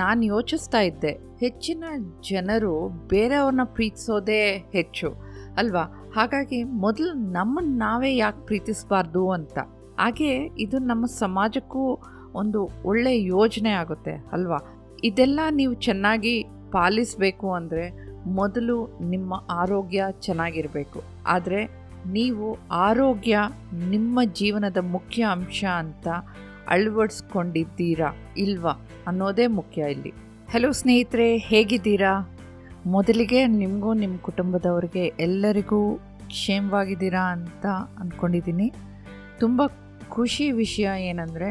ನಾನು ಯೋಚಿಸ್ತಾ ಇದ್ದೆ, ಹೆಚ್ಚಿನ ಜನರು ಬೇರೆಯವ್ರನ್ನ ಪ್ರೀತಿಸೋದೇ ಹೆಚ್ಚು ಅಲ್ವಾ? ಹಾಗಾಗಿ ಮೊದಲು ನಮ್ಮನ್ನು ನಾವೇ ಯಾಕೆ ಪ್ರೀತಿಸಬಾರ್ದು ಅಂತ. ಹಾಗೇ ಇದು ನಮ್ಮ ಸಮಾಜಕ್ಕೂ ಒಂದು ಒಳ್ಳೆಯ ಯೋಜನೆ ಆಗುತ್ತೆ ಅಲ್ವಾ? ಇದೆಲ್ಲ ನೀವು ಚೆನ್ನಾಗಿ ಪಾಲಿಸಬೇಕು ಅಂದರೆ ಮೊದಲು ನಿಮ್ಮ ಆರೋಗ್ಯ ಚೆನ್ನಾಗಿರಬೇಕು. ಆದರೆ ನೀವು ಆರೋಗ್ಯ ನಿಮ್ಮ ಜೀವನದ ಮುಖ್ಯ ಅಂಶ ಅಂತ ಅಳವಡಿಸ್ಕೊಂಡಿದ್ದೀರಾ ಇಲ್ವಾ ಅನ್ನೋದೇ ಮುಖ್ಯ ಇಲ್ಲಿ. ಹಲೋ ಸ್ನೇಹಿತರೆ, ಹೇಗಿದ್ದೀರಾ? ಮೊದಲಿಗೆ ನಿಮಗೂ ನಿಮ್ಮ ಕುಟುಂಬದವ್ರಿಗೆ ಎಲ್ಲರಿಗೂ ಕ್ಷೇಮವಾಗಿದ್ದೀರಾ ಅಂತ ಅಂದ್ಕೊಂಡಿದ್ದೀನಿ. ತುಂಬ ಖುಷಿ ವಿಷಯ ಏನಂದರೆ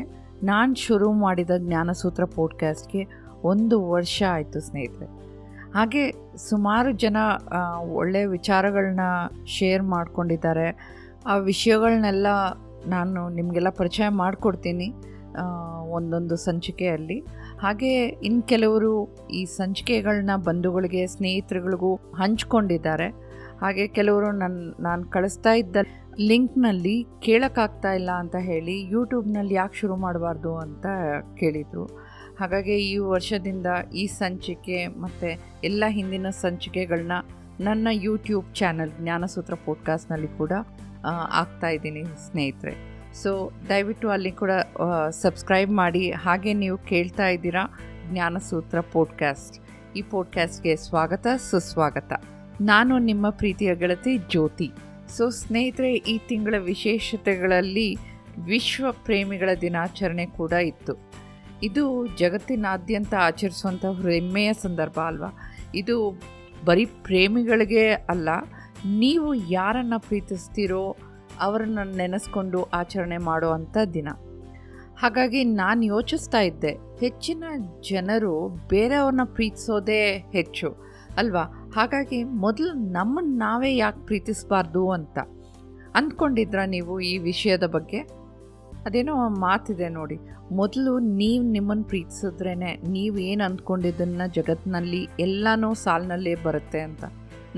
ನಾನು ಶುರು ಮಾಡಿದ ಜ್ಞಾನಸೂತ್ರ ಪಾಡ್ಕ್ಯಾಸ್ಟ್ಗೆ 1 ವರ್ಷ ಆಯಿತು ಸ್ನೇಹಿತರೆ. ಹಾಗೆ ಸುಮಾರು ಜನ ಒಳ್ಳೆಯ ವಿಚಾರಗಳನ್ನ ಶೇರ್ ಮಾಡ್ಕೊಂಡಿದ್ದಾರೆ. ಆ ವಿಷಯಗಳನ್ನೆಲ್ಲ ನಾನು ನಿಮಗೆಲ್ಲ ಪರಿಚಯ ಮಾಡಿಕೊಡ್ತೀನಿ ಒಂದೊಂದು ಸಂಚಿಕೆಯಲ್ಲಿ. ಹಾಗೆ ಇನ್ನು ಕೆಲವರು ಈ ಸಂಚಿಕೆಗಳನ್ನ ಬಂಧುಗಳಿಗೆ, ಸ್ನೇಹಿತರುಗಳಿಗೂ ಹಂಚ್ಕೊಂಡಿದ್ದಾರೆ. ಹಾಗೆ ಕೆಲವರು ನಾನು ಕಳಿಸ್ತಾ ಇದ್ದ ಲಿಂಕ್ನಲ್ಲಿ ಕೇಳೋಕ್ಕಾಗ್ತಾ ಇಲ್ಲ ಅಂತ ಹೇಳಿ ಯೂಟ್ಯೂಬ್ನಲ್ಲಿ ಯಾಕೆ ಶುರು ಮಾಡಬಾರ್ದು ಅಂತ ಕೇಳಿದರು. ಹಾಗಾಗಿ ಈ ವರ್ಷದಿಂದ ಈ ಸಂಚಿಕೆ ಮತ್ತು ಎಲ್ಲ ಹಿಂದಿನ ಸಂಚಿಕೆಗಳನ್ನ ನನ್ನ ಯೂಟ್ಯೂಬ್ ಚಾನಲ್ ಜ್ಞಾನಸೂತ್ರ ಪಾಡ್ಕಾಸ್ಟ್ನಲ್ಲಿ ಕೂಡ ಆಗ್ತಾಯಿದ್ದೀನಿ ಸ್ನೇಹಿತರೆ. ಸೊ ದಯವಿಟ್ಟು ಅಲ್ಲಿ ಕೂಡ ಸಬ್ಸ್ಕ್ರೈಬ್ ಮಾಡಿ. ಹಾಗೆ ನೀವು ಕೇಳ್ತಾ ಇದ್ದೀರಾ ಜ್ಞಾನಸೂತ್ರ ಪಾಡ್ಕಾಸ್ಟ್. ಈ ಪಾಡ್ಕಾಸ್ಟ್ಗೆ ಸ್ವಾಗತ, ಸುಸ್ವಾಗತ. ನಾನು ನಿಮ್ಮ ಪ್ರೀತಿಯ ಗೆಳತಿ ಜ್ಯೋತಿ. ಸೊ ಸ್ನೇಹಿತರೆ, ಈ ತಿಂಗಳ ವಿಶೇಷತೆಗಳಲ್ಲಿ ವಿಶ್ವ ಪ್ರೇಮಿಗಳ ದಿನಾಚರಣೆ ಕೂಡ ಇತ್ತು. ಇದು ಜಗತ್ತಿನಾದ್ಯಂತ ಆಚರಿಸುವಂಥ ಹೆಮ್ಮೆಯ ಸಂದರ್ಭ ಅಲ್ವಾ? ಇದು ಬರೀ ಪ್ರೇಮಿಗಳಿಗೆ ಅಲ್ಲ, ನೀವು ಯಾರನ್ನು ಪ್ರೀತಿಸ್ತೀರೋ ಅವರನ್ನು ನೆನೆಸ್ಕೊಂಡು ಆಚರಣೆ ಮಾಡುವಂಥ ದಿನ. ಹಾಗಾಗಿ ನಾನು ಯೋಚಿಸ್ತಾ ಇದ್ದೆ, ಹೆಚ್ಚಿನ ಜನರು ಬೇರೆಯವ್ರನ್ನ ಪ್ರೀತಿಸೋದೇ ಹೆಚ್ಚು ಅಲ್ವಾ? ಹಾಗಾಗಿ ಮೊದಲು ನಮ್ಮನ್ನು ನಾವೇ ಯಾಕೆ ಪ್ರೀತಿಸಬಾರ್ದು ಅಂತ ಅಂದ್ಕೊಂಡಿದ್ರಾ ನೀವು ಈ ವಿಷಯದ ಬಗ್ಗೆ? ಅದೇನೋ ಮಾತಿದೆ ನೋಡಿ, ಮೊದಲು ನೀವು ನಿಮ್ಮನ್ನು ಪ್ರೀತಿಸಿದ್ರೇ ನೀವೇನು ಅಂದ್ಕೊಂಡಿದ್ದನ್ನು ಜಗತ್ತಿನಲ್ಲಿ ಎಲ್ಲನೂ ಸಾಲಿನಲ್ಲಿ ಬರುತ್ತೆ ಅಂತ.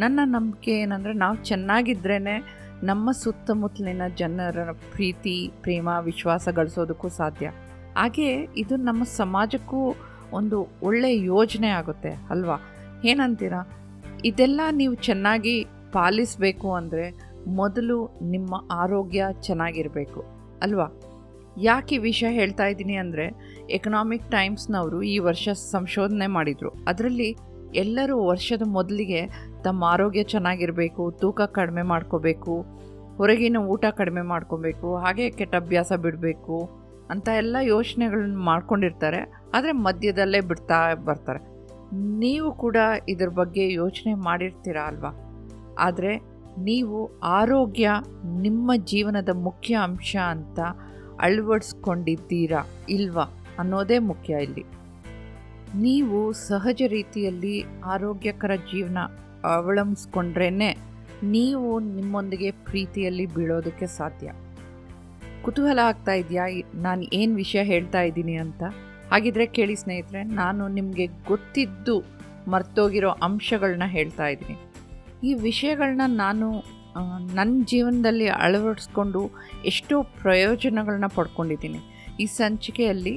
ನನ್ನ ನಂಬಿಕೆ ಏನಂದರೆ, ನಾವು ಚೆನ್ನಾಗಿದ್ರೇ ನಮ್ಮ ಸುತ್ತಮುತ್ತಲಿನ ಜನರ ಪ್ರೀತಿ, ಪ್ರೇಮ, ವಿಶ್ವಾಸ ಗಳಿಸೋದಕ್ಕೂ ಸಾಧ್ಯ. ಹಾಗೇ ಇದು ನಮ್ಮ ಸಮಾಜಕ್ಕೂ ಒಂದು ಒಳ್ಳೆಯ ಯೋಜನೆ ಆಗುತ್ತೆ ಅಲ್ವಾ? ಏನಂತೀರಾ? ಇದೆಲ್ಲ ನೀವು ಚೆನ್ನಾಗಿ ಪಾಲಿಸಬೇಕು ಅಂದರೆ ಮೊದಲು ನಿಮ್ಮ ಆರೋಗ್ಯ ಚೆನ್ನಾಗಿರಬೇಕು ಅಲ್ವಾ? ಯಾಕೆ ಈ ವಿಷಯ ಹೇಳ್ತಾ ಇದ್ದೀನಿ ಅಂದರೆ, ಎಕನಾಮಿಕ್ ಟೈಮ್ಸ್ನವರು ಈ ವರ್ಷ ಸಂಶೋಧನೆ ಮಾಡಿದರು. ಅದರಲ್ಲಿ ಎಲ್ಲರೂ ವರ್ಷದ ಮೊದಲಿಗೆ ತಮ್ಮ ಆರೋಗ್ಯ ಚೆನ್ನಾಗಿರಬೇಕು, ತೂಕ ಕಡಿಮೆ ಮಾಡ್ಕೋಬೇಕು, ಹೊರಗಿನ ಊಟ ಕಡಿಮೆ ಮಾಡ್ಕೋಬೇಕು, ಹಾಗೆ ಕೆಟ್ಟ ಅಭ್ಯಾಸ ಬಿಡಬೇಕು ಅಂತ ಎಲ್ಲ ಯೋಚನೆಗಳನ್ನ ಮಾಡ್ಕೊಂಡಿರ್ತಾರೆ. ಆದರೆ ಮಧ್ಯದಲ್ಲೇ ಬಿಡ್ತಾ ಬರ್ತಾರೆ. ನೀವು ಕೂಡ ಇದ್ರ ಬಗ್ಗೆ ಯೋಚನೆ ಮಾಡಿರ್ತೀರ ಅಲ್ವಾ? ಆದರೆ ನೀವು ಆರೋಗ್ಯ ನಿಮ್ಮ ಜೀವನದ ಮುಖ್ಯ ಅಂಶ ಅಂತ ಅಳವಡಿಸ್ಕೊಂಡಿದ್ದೀರಾ ಇಲ್ವಾ ಅನ್ನೋದೇ ಮುಖ್ಯ ಇಲ್ಲಿ. ನೀವು ಸಹಜ ರೀತಿಯಲ್ಲಿ ಆರೋಗ್ಯಕರ ಜೀವನ ಅವಲಂಬಿಸ್ಕೊಂಡ್ರೇ ನೀವು ನಿಮ್ಮೊಂದಿಗೆ ಪ್ರೀತಿಯಲ್ಲಿ ಬೀಳೋದಕ್ಕೆ ಸಾಧ್ಯ. ಕುತೂಹಲ ಆಗ್ತಾ ಇದೆಯಾ ನಾನು ಏನು ವಿಷಯ ಹೇಳ್ತಾ ಇದ್ದೀನಿ ಅಂತ? ಹಾಗಿದ್ರೆ ಕೇಳಿ ಸ್ನೇಹಿತರೆ, ನಾನು ನಿಮಗೆ ಗೊತ್ತಿದ್ದು ಮರ್ತೋಗಿರೋ ಅಂಶಗಳನ್ನ ಹೇಳ್ತಾ ಇದ್ದೀನಿ. ಈ ವಿಷಯಗಳನ್ನ ನಾನು ನನ್ನ ಜೀವನದಲ್ಲಿ ಅಳವಡಿಸ್ಕೊಂಡು ಎಷ್ಟೋ ಪ್ರಯೋಜನಗಳನ್ನ ಪಡ್ಕೊಂಡಿದ್ದೀನಿ. ಈ ಸಂಚಿಕೆಯಲ್ಲಿ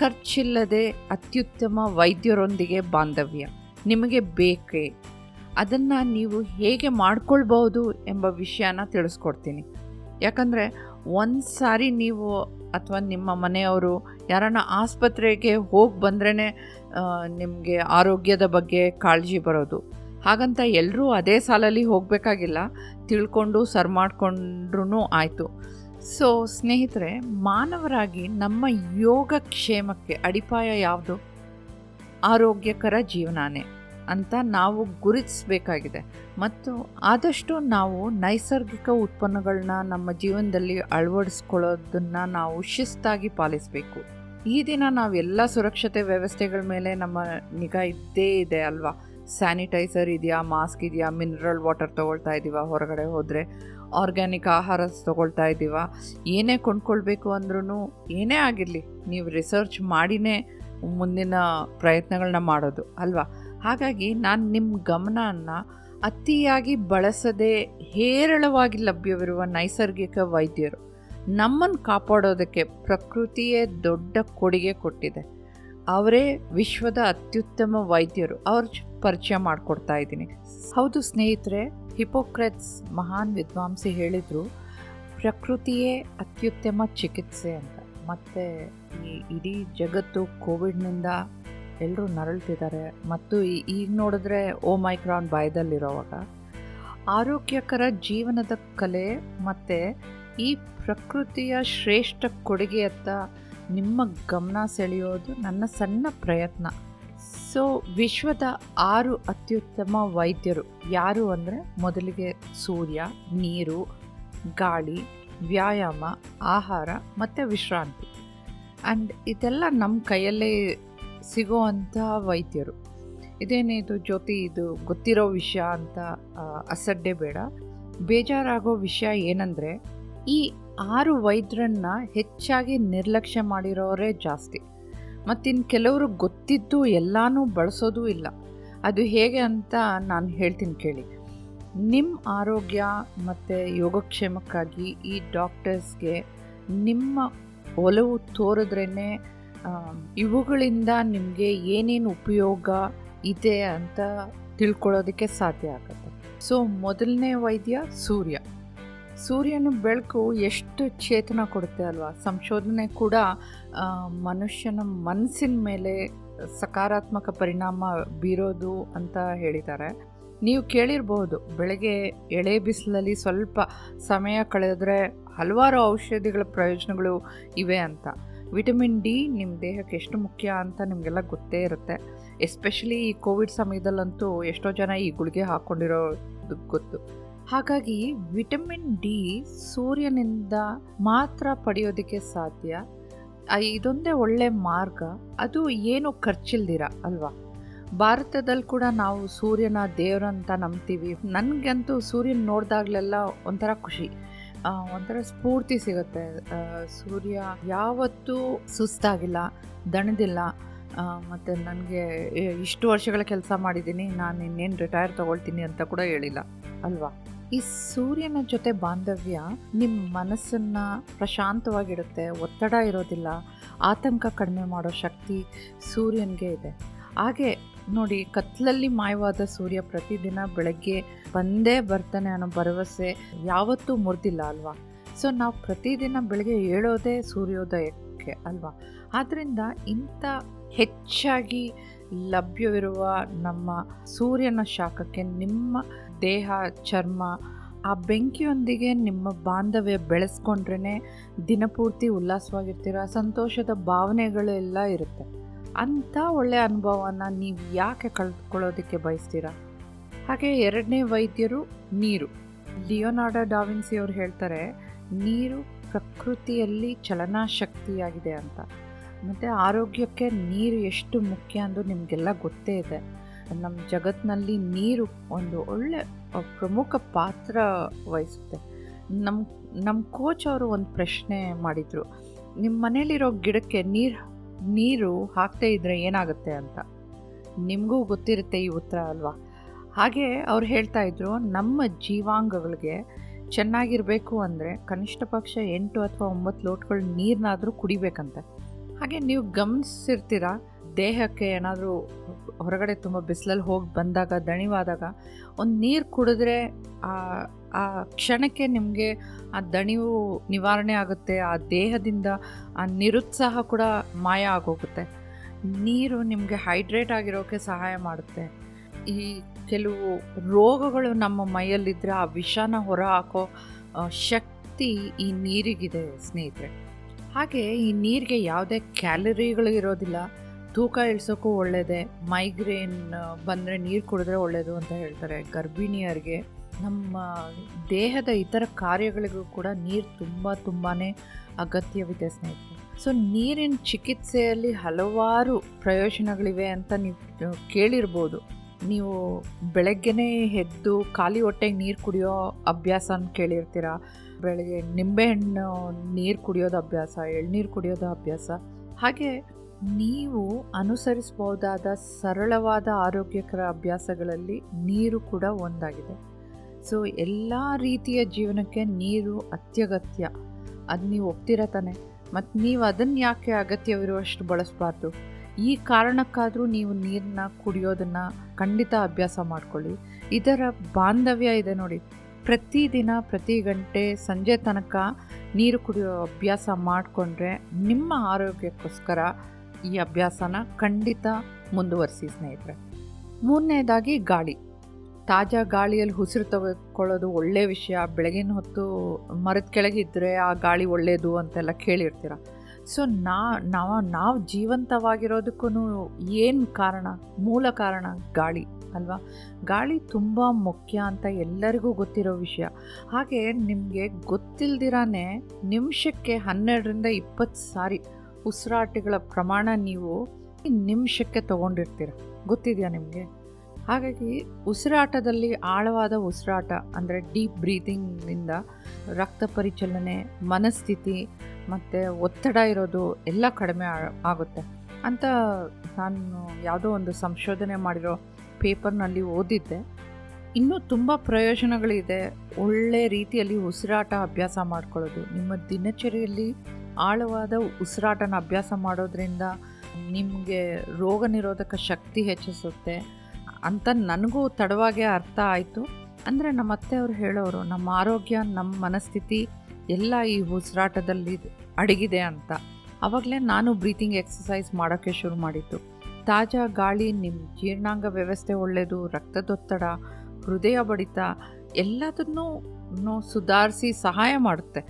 ಖರ್ಚಿಲ್ಲದೆ ಅತ್ಯುತ್ತಮ ವೈದ್ಯರೊಂದಿಗೆ ಬಾಂಧವ್ಯ ನಿಮಗೆ ಬೇಕೇ, ಅದನ್ನು ನೀವು ಹೇಗೆ ಮಾಡ್ಕೊಳ್ಬೋದು ಎಂಬ ವಿಷಯನ ತಿಳಿಸ್ಕೊಡ್ತೀನಿ. ಯಾಕಂದರೆ ಒಂದು ಸಾರಿ ನೀವು ಅಥವಾ ನಿಮ್ಮ ಮನೆಯವರು ಯಾರನ್ನ ಆಸ್ಪತ್ರೆಗೆ ಹೋಗಿ ಬಂದ್ರೇ ನಿಮಗೆ ಆರೋಗ್ಯದ ಬಗ್ಗೆ ಕಾಳಜಿ ಬರೋದು. ಹಾಗಂತ ಎಲ್ಲರೂ ಅದೇ ಸಾಲಲ್ಲಿ ಹೋಗಬೇಕಾಗಿಲ್ಲ, ತಿಳ್ಕೊಂಡು ಸರ್ ಮಾಡಿಕೊಂಡ್ರೂ ಆಯಿತು. ಸೊ ಸ್ನೇಹಿತರೆ, ಮಾನವರಾಗಿ ನಮ್ಮ ಯೋಗಕ್ಷೇಮಕ್ಕೆ ಅಡಿಪಾಯ ಯಾವುದು? ಆರೋಗ್ಯಕರ ಜೀವನನೇ ಅಂತ ನಾವು ಗುರುತಿಸಬೇಕಾಗಿದೆ. ಮತ್ತು ಆದಷ್ಟು ನಾವು ನೈಸರ್ಗಿಕ ಉತ್ಪನ್ನಗಳನ್ನ ನಮ್ಮ ಜೀವನದಲ್ಲಿ ಅಳವಡಿಸ್ಕೊಳ್ಳೋದನ್ನು ನಾವು ಶಿಸ್ತಾಗಿ ಪಾಲಿಸಬೇಕು. ಈ ದಿನ ನಾವೆಲ್ಲ ಸುರಕ್ಷತೆ ವ್ಯವಸ್ಥೆಗಳ ಮೇಲೆ ನಮ್ಮ ನಿಗಾ ಇದ್ದೇ ಇದೆ ಅಲ್ವಾ? ಸ್ಯಾನಿಟೈಸರ್ ಇದೆಯಾ, ಮಾಸ್ಕ್ ಇದೆಯಾ, ಮಿನರಲ್ ವಾಟರ್ ತೊಗೊಳ್ತಾ ಇದ್ದೀವ, ಹೊರಗಡೆ ಹೋದರೆ ಆರ್ಗ್ಯಾನಿಕ್ ಆಹಾರ ತೊಗೊಳ್ತಾ ಇದ್ದೀವ, ಏನೇ ಕೊಂಡ್ಕೊಳ್ಬೇಕು ಅಂದ್ರೂ ಏನೇ ಆಗಿರಲಿ ನೀವು ರಿಸರ್ಚ್ ಮಾಡಿನೇ ಮುಂದಿನ ಪ್ರಯತ್ನಗಳನ್ನ ಮಾಡೋದು ಅಲ್ವಾ? ಹಾಗಾಗಿ ನಾನು ನಿಮ್ಮ ಗಮನವನ್ನು ಅತಿಯಾಗಿ ಬಳಸದೆ ಹೇರಳವಾಗಿ ಲಭ್ಯವಿರುವ ನೈಸರ್ಗಿಕ ವೈದ್ಯರು ನಮ್ಮನ್ನು ಕಾಪಾಡೋದಕ್ಕೆ ಪ್ರಕೃತಿಯೇ ದೊಡ್ಡ ಕೊಡುಗೆ ಕೊಟ್ಟಿದೆ. ಅವರೇ ವಿಶ್ವದ ಅತ್ಯುತ್ತಮ ವೈದ್ಯರು, ಅವ್ರ ಪರಿಚಯ ಮಾಡಿಕೊಡ್ತಾ ಇದ್ದೀನಿ. ಹೌದು ಸ್ನೇಹಿತರೆ, ಹಿಪ್ಪೊಕ್ರೇಟ್ಸ್ ಮಹಾನ್ ವಿದ್ವಾಂಸಿ ಹೇಳಿದರು ಪ್ರಕೃತಿಯೇ ಅತ್ಯುತ್ತಮ ಚಿಕಿತ್ಸೆ ಅಂತ. ಮತ್ತು ಈ ಇಡೀ ಜಗತ್ತು ಕೋವಿಡ್ನಿಂದ ಎಲ್ಲರೂ ನರಳ್ತಿದ್ದಾರೆ. ಮತ್ತು ಈಗ ನೋಡಿದ್ರೆ ಓಮೈಕ್ರಾನ್ ಭಯದಲ್ಲಿರೋವಾಗ ಆರೋಗ್ಯಕರ ಜೀವನದ ಕಲೆ ಮತ್ತು ಈ ಪ್ರಕೃತಿಯ ಶ್ರೇಷ್ಠ ಕೊಡುಗೆಯತ್ತ ನಿಮ್ಮ ಗಮನ ಸೆಳೆಯೋದು ನನ್ನ ಸಣ್ಣ ಪ್ರಯತ್ನ. ಸೊ ವಿಶ್ವದ 6 ಅತ್ಯುತ್ತಮ ವೈದ್ಯರು ಯಾರು ಅಂದರೆ, ಮೊದಲಿಗೆ ಸೂರ್ಯ, ನೀರು, ಗಾಳಿ, ವ್ಯಾಯಾಮ, ಆಹಾರ ಮತ್ತು ವಿಶ್ರಾಂತಿ. ಆ್ಯಂಡ್ ಇದೆಲ್ಲ ನಮ್ಮ ಕೈಯಲ್ಲೇ ಸಿಗೋವಂಥ ವೈದ್ಯರು. ಇದೇನಿದು ಜ್ಯೋತಿ, ಇದು ಗೊತ್ತಿರೋ ವಿಷಯ ಅಂತ ಅಸಡ್ಡೆ ಬೇಡ. ಬೇಜಾರಾಗೋ ವಿಷಯ ಏನಂದರೆ, ಈ 6 ವೈದ್ಯರನ್ನ ಹೆಚ್ಚಾಗಿ ನಿರ್ಲಕ್ಷ್ಯ ಮಾಡಿರೋರೇ ಜಾಸ್ತಿ. ಮತ್ತಿನ್ನು ಕೆಲವರು ಗೊತ್ತಿದ್ದು ಎಲ್ಲನೂ ಬಳಸೋದೂ ಇಲ್ಲ. ಅದು ಹೇಗೆ ಅಂತ ನಾನು ಹೇಳ್ತೀನಿ ಕೇಳಿ. ನಿಮ್ಮ ಆರೋಗ್ಯ ಮತ್ತು ಯೋಗಕ್ಷೇಮಕ್ಕಾಗಿ ಈ ಡಾಕ್ಟರ್ಸ್ಗೆ ನಿಮ್ಮ ಒಲವು ತೋರಿದ್ರೇ ಇವುಗಳಿಂದ ನಿಮಗೆ ಏನೇನು ಉಪಯೋಗ ಇದೆ ಅಂತ ತಿಳ್ಕೊಳ್ಳೋದಕ್ಕೆ ಸಾಧ್ಯ ಆಗುತ್ತೆ. ಸೊ ಮೊದಲನೇ ವೈದ್ಯ ಸೂರ್ಯ. ಸೂರ್ಯನ ಬೆಳಕು ಎಷ್ಟು ಚೇತನ ಕೊಡುತ್ತೆ ಅಲ್ವಾ. ಸಂಶೋಧನೆ ಕೂಡ ಮನುಷ್ಯನ ಮನಸ್ಸಿನ ಮೇಲೆ ಸಕಾರಾತ್ಮಕ ಪರಿಣಾಮ ಬೀರೋದು ಅಂತ ಹೇಳಿದ್ದಾರೆ. ನೀವು ಕೇಳಿರ್ಬೋದು, ಬೆಳಗ್ಗೆ ಎಳೆ ಬಿಸಿಲಲ್ಲಿ ಸ್ವಲ್ಪ ಸಮಯ ಕಳೆದ್ರೆ ಹಲವಾರು ಔಷಧಿಗಳ ಪ್ರಯೋಜನಗಳು ಇವೆ ಅಂತ. ವಿಟಮಿನ್ ಡಿ ನಿಮ್ಮ ದೇಹಕ್ಕೆ ಎಷ್ಟು ಮುಖ್ಯ ಅಂತ ನಿಮಗೆಲ್ಲ ಗೊತ್ತೇ ಇರುತ್ತೆ. ಎಸ್ಪೆಷಲಿ ಈ ಕೋವಿಡ್ ಸಮಯದಲ್ಲಂತೂ ಎಷ್ಟೋ ಜನ ಈ ಗುಳಿಗೆ ಹಾಕ್ಕೊಂಡಿರೋದು ಗೊತ್ತು. ಹಾಗಾಗಿ ವಿಟಮಿನ್ ಡಿ ಸೂರ್ಯನಿಂದ ಮಾತ್ರ ಪಡೆಯೋದಕ್ಕೆ ಸಾಧ್ಯ. ಇದೊಂದೇ ಒಳ್ಳೆಯ ಮಾರ್ಗ, ಅದು ಏನು ಖರ್ಚಿಲ್ದಿರ ಅಲ್ವಾ. ಭಾರತದಲ್ಲಿ ಕೂಡ ನಾವು ಸೂರ್ಯನ ದೇವರಂತ ನಂಬ್ತೀವಿ. ನನಗಂತೂ ಸೂರ್ಯನ ನೋಡಿದಾಗಲೆಲ್ಲ ಒಂಥರ ಖುಷಿ, ಒಂಥರ ಸ್ಫೂರ್ತಿ ಸಿಗುತ್ತೆ. ಸೂರ್ಯ ಯಾವತ್ತೂ ಸುಸ್ತಾಗಿಲ್ಲ, ದಣದಿಲ್ಲ. ಮತ್ತು ನನಗೆ ಇಷ್ಟು ವರ್ಷಗಳ ಕೆಲಸ ಮಾಡಿದ್ದೀನಿ, ನಾನು ಇನ್ನೇನು ರಿಟೈರ್ ತೊಗೊಳ್ತೀನಿ ಅಂತ ಕೂಡ ಹೇಳಿಲ್ಲ ಅಲ್ವಾ. ಈ ಸೂರ್ಯನ ಜೊತೆ ಬಾಂಧವ್ಯ ನಿಮ್ಮ ಮನಸ್ಸನ್ನು ಪ್ರಶಾಂತವಾಗಿಡುತ್ತೆ, ಒತ್ತಡ ಇರೋದಿಲ್ಲ, ಆತಂಕ ಕಡಿಮೆ ಮಾಡೋ ಶಕ್ತಿ ಸೂರ್ಯನಿಗೆ ಇದೆ. ಹಾಗೆ ನೋಡಿ, ಕತ್ತಲಲ್ಲಿ ಮಾಯವಾದ ಸೂರ್ಯ ಪ್ರತಿದಿನ ಬೆಳಗ್ಗೆ ಬಂದೇ ಬರ್ತಾನೆ ಅನ್ನೋ ಭರವಸೆ ಯಾವತ್ತೂ ಮುರಿದಿಲ್ಲ ಅಲ್ವಾ. ಸೊ ನಾವು ಪ್ರತಿದಿನ ಬೆಳಗ್ಗೆ ಏಳೋದೇ ಸೂರ್ಯೋದಯಕ್ಕೆ ಅಲ್ವಾ. ಆದ್ದರಿಂದ ಇಂಥ ಹೆಚ್ಚಾಗಿ ಲಭ್ಯವಿರುವ ನಮ್ಮ ಸೂರ್ಯನ ಶಾಖಕ್ಕೆ ನಿಮ್ಮ ದೇಹ, ಚರ್ಮ ಆ ಬೆಂಕಿಯೊಂದಿಗೆ ನಿಮ್ಮ ಬಾಂಧವ್ಯ ಬೆಳೆಸ್ಕೊಂಡ್ರೇ ದಿನಪೂರ್ತಿ ಉಲ್ಲಾಸವಾಗಿರ್ತೀರ, ಸಂತೋಷದ ಭಾವನೆಗಳೆಲ್ಲ ಇರುತ್ತೆ. ಅಂಥ ಒಳ್ಳೆಯ ಅನುಭವನ ನೀವು ಯಾಕೆ ಕಳೆದುಕೊಳ್ಳೋದಕ್ಕೆ ಬಯಸ್ತೀರಾ. ಹಾಗೆ ಎರಡನೇ ವೈದ್ಯರು ನೀರು. ಲಿಯೊನಾರ್ಡೊ ಡಾ ವಿನ್ಸಿ ಅವರು ಹೇಳ್ತಾರೆ, ನೀರು ಪ್ರಕೃತಿಯಲ್ಲಿ ಚಲನಾಶಕ್ತಿಯಾಗಿದೆ ಅಂತ. ಮತ್ತು ಆರೋಗ್ಯಕ್ಕೆ ನೀರು ಎಷ್ಟು ಮುಖ್ಯ ಅಂದು ನಿಮಗೆಲ್ಲ ಗೊತ್ತೇ ಇದೆ. ನಮ್ಮ ಜಗತ್ತಿನಲ್ಲಿ ನೀರು ಒಂದು ಒಳ್ಳೆ ಪ್ರಮುಖ ಪಾತ್ರ ವಹಿಸುತ್ತೆ. ನಮ್ಮ ಕೋಚ್ ಅವರು ಒಂದು ಪ್ರಶ್ನೆ ಮಾಡಿದರು, ನಿಮ್ಮ ಮನೇಲಿರೋ ಗಿಡಕ್ಕೆ ನೀರು ಹಾಕ್ತಾ ಇದ್ದರೆ ಏನಾಗುತ್ತೆ ಅಂತ. ನಿಮಗೂ ಗೊತ್ತಿರುತ್ತೆ ಈ ಉತ್ತರ ಅಲ್ವಾ. ಹಾಗೆ ಅವ್ರು ಹೇಳ್ತಾ ಇದ್ರು, ನಮ್ಮ ಜೀವಾಂಗಗಳಿಗೆ ಚೆನ್ನಾಗಿರಬೇಕು ಅಂದರೆ ಕನಿಷ್ಠ ಪಕ್ಷ 8 ಅಥವಾ 9 ಲೋಟಗಳು ನೀರನ್ನಾದರೂ ಕುಡಿಬೇಕಂತೆ. ಹಾಗೆ ನೀವು ಗಮನಿಸಿರ್ತೀರ, ದೇಹಕ್ಕೆ ಏನಾದರೂ ಹೊರಗಡೆ ತುಂಬ ಬಿಸಿಲಲ್ಲಿ ಹೋಗಿ ಬಂದಾಗ, ದಣಿವಾದಾಗ ಒಂದು ನೀರು ಕುಡಿದ್ರೆ ಆ ಕ್ಷಣಕ್ಕೆ ನಿಮಗೆ ಆ ದಣಿವು ನಿವಾರಣೆ ಆಗುತ್ತೆ, ಆ ದೇಹದಿಂದ ಆ ನಿರುತ್ಸಾಹ ಕೂಡ ಮಾಯ ಆಗೋಗುತ್ತೆ. ನೀರು ನಿಮಗೆ ಹೈಡ್ರೇಟ್ ಆಗಿರೋಕ್ಕೆ ಸಹಾಯ ಮಾಡುತ್ತೆ. ಈ ಕೆಲವು ರೋಗಗಳು ನಮ್ಮ ಮೈಯಲ್ಲಿದ್ದರೆ ಆ ವಿಷಾನ ಹೊರ ಹಾಕೋ ಶಕ್ತಿ ಈ ನೀರಿಗಿದೆ ಸ್ನೇಹಿತರೆ. ಹಾಗೆ ಈ ನೀರಿಗೆ ಯಾವುದೇ ಕ್ಯಾಲರಿಗಳು ಇರೋದಿಲ್ಲ, ತೂಕ ಇಳಿಸೋಕ್ಕೂ ಒಳ್ಳೆಯದೇ, ಮೈಗ್ರೇನ್ ಬಂದರೆ ನೀರು ಕುಡಿದ್ರೆ ಒಳ್ಳೆಯದು ಅಂತ ಹೇಳ್ತಾರೆ. ಗರ್ಭಿಣಿಯರಿಗೆ, ನಮ್ಮ ದೇಹದ ಇತರ ಕಾರ್ಯಗಳಿಗೂ ಕೂಡ ನೀರು ತುಂಬಾ ಅಗತ್ಯವಿದೆ ಸ್ನೇಹಿತರೆ. ಸೊ ನೀರಿನ ಚಿಕಿತ್ಸೆಯಲ್ಲಿ ಹಲವಾರು ಪ್ರಯೋಜನಗಳಿವೆ ಅಂತ ನೀವು ಕೇಳಿರ್ಬೋದು. ನೀವು ಬೆಳಗ್ಗೆನೇ ಎದ್ದು ಖಾಲಿ ಹೊಟ್ಟೆಗೆ ನೀರು ಕುಡಿಯೋ ಅಭ್ಯಾಸನ ಕೇಳಿರ್ತೀರ. ಬೆಳಗ್ಗೆ ನಿಂಬೆಹಣ್ಣು ನೀರು ಕುಡಿಯೋದು ಅಭ್ಯಾಸ, ಎಳ್ನೀರು ಕುಡಿಯೋದು ಅಭ್ಯಾಸ. ಹಾಗೆ ನೀವು ಅನುಸರಿಸಬಹುದಾದ ಸರಳವಾದ ಆರೋಗ್ಯಕರ ಅಭ್ಯಾಸಗಳಲ್ಲಿ ನೀರು ಕೂಡ ಒಂದಾಗಿದೆ. ಸೊ ಎಲ್ಲ ರೀತಿಯ ಜೀವನಕ್ಕೆ ನೀರು ಅತ್ಯಗತ್ಯ, ಅದು ನೀವು ಒಪ್ತಿರತಾನೆ. ಮತ್ತು ನೀವು ಅದನ್ನು ಯಾಕೆ ಅಗತ್ಯವಿರುವಷ್ಟು ಬಳಸಬಾರ್ದು. ಈ ಕಾರಣಕ್ಕಾದರೂ ನೀವು ನೀರನ್ನ ಕುಡಿಯೋದನ್ನು ಖಂಡಿತ ಅಭ್ಯಾಸ ಮಾಡಿಕೊಳ್ಳಿ. ಇದರ ಬಾಂಧವ್ಯ ಇದೆ ನೋಡಿ, ಪ್ರತಿದಿನ ಪ್ರತಿ ಗಂಟೆ ಸಂಜೆ ತನಕ ನೀರು ಕುಡಿಯೋ ಅಭ್ಯಾಸ ಮಾಡಿಕೊಂಡ್ರೆ ನಿಮ್ಮ ಆರೋಗ್ಯಕ್ಕೋಸ್ಕರ ಈ ಅಭ್ಯಾಸನ ಖಂಡಿತ ಮುಂದುವರಿಸಿ ಸ್ನೇಹಿತರೆ. ಮೂರನೇದಾಗಿ ಗಾಳಿ. ತಾಜಾ ಗಾಳಿಯಲ್ಲಿ ಉಸಿರು ತೆಗೆದುಕೊಳ್ಳೋದು ಒಳ್ಳೆಯ ವಿಷಯ. ಬೆಳಗಿನ ಹೊತ್ತು ಮರದ ಕೆಳಗಿದ್ದರೆ ಆ ಗಾಳಿ ಒಳ್ಳೆಯದು ಅಂತೆಲ್ಲ ಕೇಳಿರ್ತೀರ. ಸೊ ನಾವು ಜೀವಂತವಾಗಿರೋದಕ್ಕೂ ಏನು ಕಾರಣ, ಮೂಲ ಕಾರಣ ಗಾಳಿ ಅಲ್ವಾ. ಗಾಳಿ ತುಂಬ ಮುಖ್ಯ ಅಂತ ಎಲ್ಲರಿಗೂ ಗೊತ್ತಿರೋ ವಿಷಯ. ಹಾಗೆ ನಿಮಗೆ ಗೊತ್ತಿಲ್ದಿರಾನೆ ನಿಮಿಷಕ್ಕೆ 12 ರಿಂದ 20 ಸಾರಿ ಉಸಿರಾಟಗಳ ಪ್ರಮಾಣ ನೀವು ನಿಮಿಷಕ್ಕೆ ತೊಗೊಂಡಿರ್ತೀರ, ಗೊತ್ತಿದೆಯಾ ನಿಮಗೆ? ಹಾಗಾಗಿ ಉಸಿರಾಟದಲ್ಲಿ ಆಳವಾದ ಉಸಿರಾಟ ಅಂದರೆ ಡೀಪ್ ಬ್ರೀತಿಂಗ್ನಿಂದ ರಕ್ತ ಪರಿಚಲನೆ, ಮನಸ್ಥಿತಿ ಮತ್ತು ಒತ್ತಡ ಇರೋದು ಎಲ್ಲ ಕಡಿಮೆ ಆಗುತ್ತೆ ಅಂತ ನಾನು ಯಾವುದೋ ಒಂದು ಸಂಶೋಧನೆ ಮಾಡಿರೋ ಪೇಪರ್ನಲ್ಲಿ ಓದಿದ್ದೆ. ಇನ್ನೂ ತುಂಬ ಪ್ರಯೋಜನಗಳಿದೆ ಒಳ್ಳೆ ರೀತಿಯಲ್ಲಿ ಉಸಿರಾಟ ಅಭ್ಯಾಸ ಮಾಡ್ಕೊಳ್ಳೋದು. ನಿಮ್ಮ ದಿನಚರಿಯಲ್ಲಿ ಆಳವಾದ ಉಸಿರಾಟನ ಅಭ್ಯಾಸ ಮಾಡೋದ್ರಿಂದ ನಿಮಗೆ ರೋಗ ನಿರೋಧಕ ಶಕ್ತಿ ಹೆಚ್ಚಿಸುತ್ತೆ ಅಂತ ನನಗೂ ತಡವಾಗೆ ಅರ್ಥ ಆಯಿತು. ಅಂದರೆ ನಮ್ಮ ಅತ್ತೆಯವರು ಹೇಳೋರು, ನಮ್ಮ ಆರೋಗ್ಯ, ನಮ್ಮ ಮನಸ್ಥಿತಿ ಎಲ್ಲ ಈ ಉಸಿರಾಟದಲ್ಲಿ ಅಡಗಿದೆ ಅಂತ. ಆವಾಗಲೇ ನಾನು ಬ್ರೀತಿಂಗ್ ಎಕ್ಸಸೈಸ್ ಮಾಡೋಕ್ಕೆ ಶುರು ಮಾಡಿದ್ದು. ತಾಜಾ ಗಾಳಿ ನಿಮ್ಮ ಜೀರ್ಣಾಂಗ ವ್ಯವಸ್ಥೆ ಒಳ್ಳೆಯದು, ರಕ್ತದೊತ್ತಡ, ಹೃದಯ ಬಡಿತ ಎಲ್ಲದನ್ನೂ ಸುಧಾರಿಸಿ ಸಹಾಯ ಮಾಡುತ್ತೆ.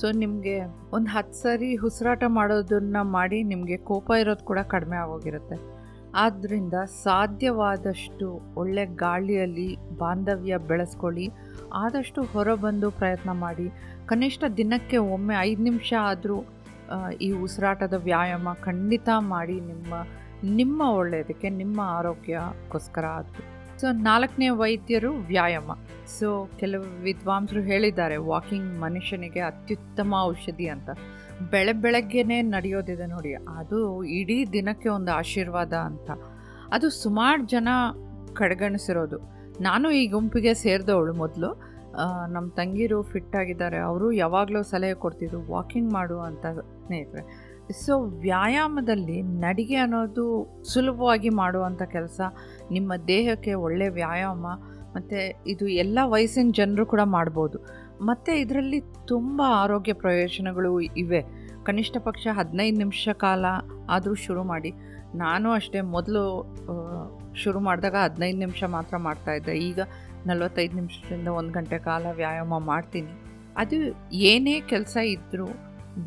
ಸೊ ನಿಮಗೆ ಒಂದು 10 ಸಾರಿ ಉಸಿರಾಟ ಮಾಡೋದನ್ನು ಮಾಡಿ ನಿಮಗೆ ಕೋಪ ಇರೋದು ಕೂಡ ಕಡಿಮೆ ಆಗೋಗಿರುತ್ತೆ. ಆದ್ದರಿಂದ ಸಾಧ್ಯವಾದಷ್ಟು ಒಳ್ಳೆ ಗಾಳಿಯಲ್ಲಿ ಬಾಂಧವ್ಯ ಬೆಳೆಸ್ಕೊಳ್ಳಿ. ಆದಷ್ಟು ಹೊರಬಂದು ಪ್ರಯತ್ನ ಮಾಡಿ. ಕನಿಷ್ಠ ದಿನಕ್ಕೆ ಒಮ್ಮೆ 5 ನಿಮಿಷ ಆದರೂ ಈ ಉಸಿರಾಟದ ವ್ಯಾಯಾಮ ಖಂಡಿತ ಮಾಡಿ, ನಿಮ್ಮ ಒಳ್ಳೆಯದಕ್ಕೆ, ನಿಮ್ಮ ಆರೋಗ್ಯಕ್ಕೋಸ್ಕರ ಅದು. ಸೊ 4ನೇ ವೈದ್ಯರು ವ್ಯಾಯಾಮ. ಸೊ ಕೆಲವು ವಿದ್ವಾಂಸರು ಹೇಳಿದ್ದಾರೆ ವಾಕಿಂಗ್ ಮನುಷ್ಯನಿಗೆ ಅತ್ಯುತ್ತಮ ಔಷಧಿ ಅಂತ. ಬೆಳಗ್ಗೆನೇ ನಡೆಯೋದಿದೆ ನೋಡಿ, ಅದು ಇಡೀ ದಿನಕ್ಕೆ ಒಂದು ಆಶೀರ್ವಾದ ಅಂತ. ಅದು ಸುಮಾರು ಜನ ಕಡೆಗಣಿಸಿರೋದು. ನಾನು ಈ ಗುಂಪಿಗೆ ಸೇರಿದವಳು. ಮೊದಲು ನಮ್ಮ ತಂಗಿರು ಫಿಟ್ಟಾಗಿದ್ದಾರೆ, ಅವರು ಯಾವಾಗಲೂ ಸಲಹೆ ಕೊಡ್ತಿದ್ರು ವಾಕಿಂಗ್ ಮಾಡು ಅಂತ ಸ್ನೇಹಿತರೆ. ಸೊ ವ್ಯಾಯಾಮದಲ್ಲಿ ನಡಿಗೆ ಅನ್ನೋದು ಸುಲಭವಾಗಿ ಮಾಡುವಂಥ ಕೆಲಸ, ನಿಮ್ಮ ದೇಹಕ್ಕೆ ಒಳ್ಳೆಯ ವ್ಯಾಯಾಮ ಮತ್ತು ಇದು ಎಲ್ಲ ವಯಸ್ಸಿನ ಜನರು ಕೂಡ ಮಾಡ್ಬೋದು. ಮತ್ತು ಇದರಲ್ಲಿ ತುಂಬ ಆರೋಗ್ಯ ಪ್ರಯೋಜನಗಳು ಇವೆ. ಕನಿಷ್ಠ ಪಕ್ಷ 15 ನಿಮಿಷ ಕಾಲ ಆದರೂ ಶುರು ಮಾಡಿ. ನಾನು ಅಷ್ಟೇ ಮೊದಲು ಶುರು ಮಾಡಿದಾಗ 15 ನಿಮಿಷ ಮಾತ್ರ ಮಾಡ್ತಾಯಿದ್ದೆ. ಈಗ 45 ನಿಮಿಷದಿಂದ 1 ಗಂಟೆ ಕಾಲ ವ್ಯಾಯಾಮ ಮಾಡ್ತೀನಿ. ಅದು ಏನೇ ಕೆಲಸ ಇದ್ದರೂ